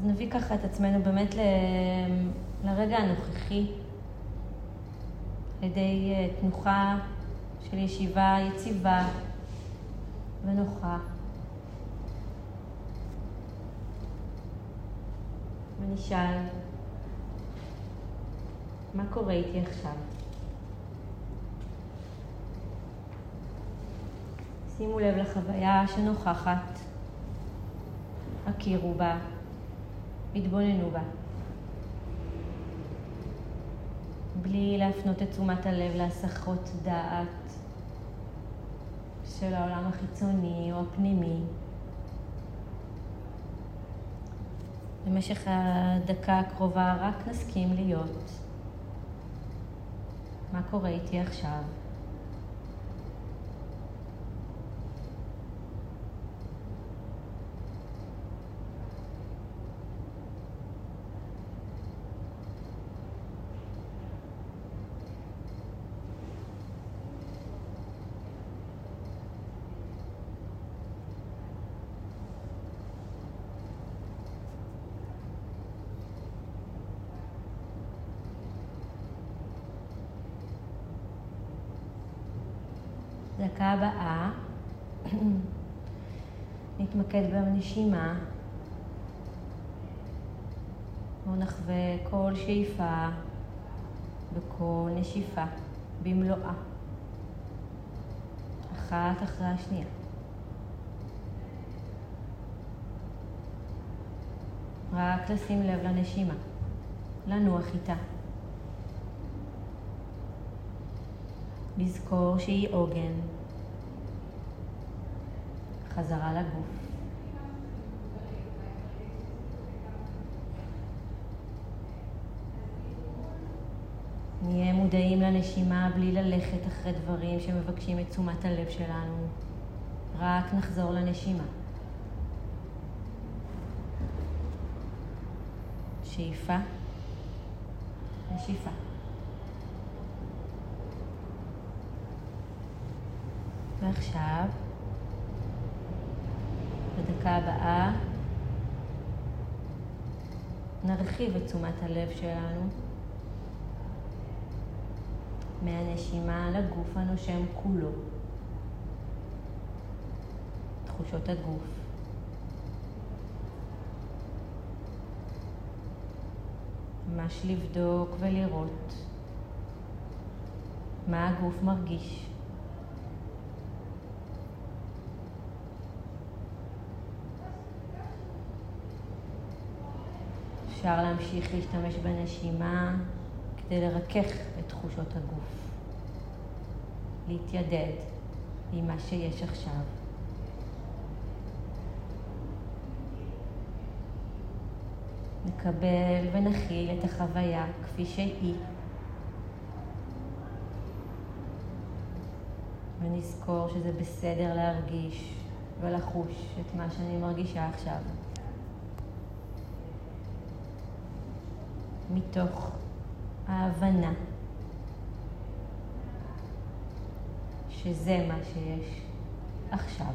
אז נביא ככה את עצמנו באמת לרגע הנוכחי, על ידי תנוחה של ישיבה יציבה ונוחה. ונשאל, מה קורה איתי עכשיו? שימו לב לחוויה שנוכחת, הכירו בה, התבוננו בה. בלי להפנות את תשומת הלב להסחות דעת של העולם החיצוני או הפנימי. במשך הדקה הקרובה רק נסכים להיות. מה קורה איתי עכשיו? דקה הבאה, נתמקד בנשימה, בואו נחווה כל שאיפה וכל נשיפה במלואה, אחת אחרי השנייה. רק לשים לב לנשימה, לנוח איתה. לזכור שהיא עוגן, חזרה לגוף. נהיה מודעים לנשימה בלי ללכת אחרי דברים שמבקשים את תשומת הלב שלנו. רק נחזור לנשימה. שאיפה, נשיפה. ועכשיו, בדקה הבאה, נרחיב את תשומת הלב שלנו מהנשימה לגוף הנושם כולו, תחושות הגוף. ממש לבדוק ולראות מה הגוף מרגיש. אפשר להמשיך להשתמש בנשימה כדי לרכך את תחושות הגוף, להתיידד עם מה שיש עכשיו. נקבל ונכיל את החוויה כפי שהיא, ונזכור שזה בסדר להרגיש ולחוש את מה שאני מרגישה עכשיו. מתוך ההבנה שזה מה שיש עכשיו.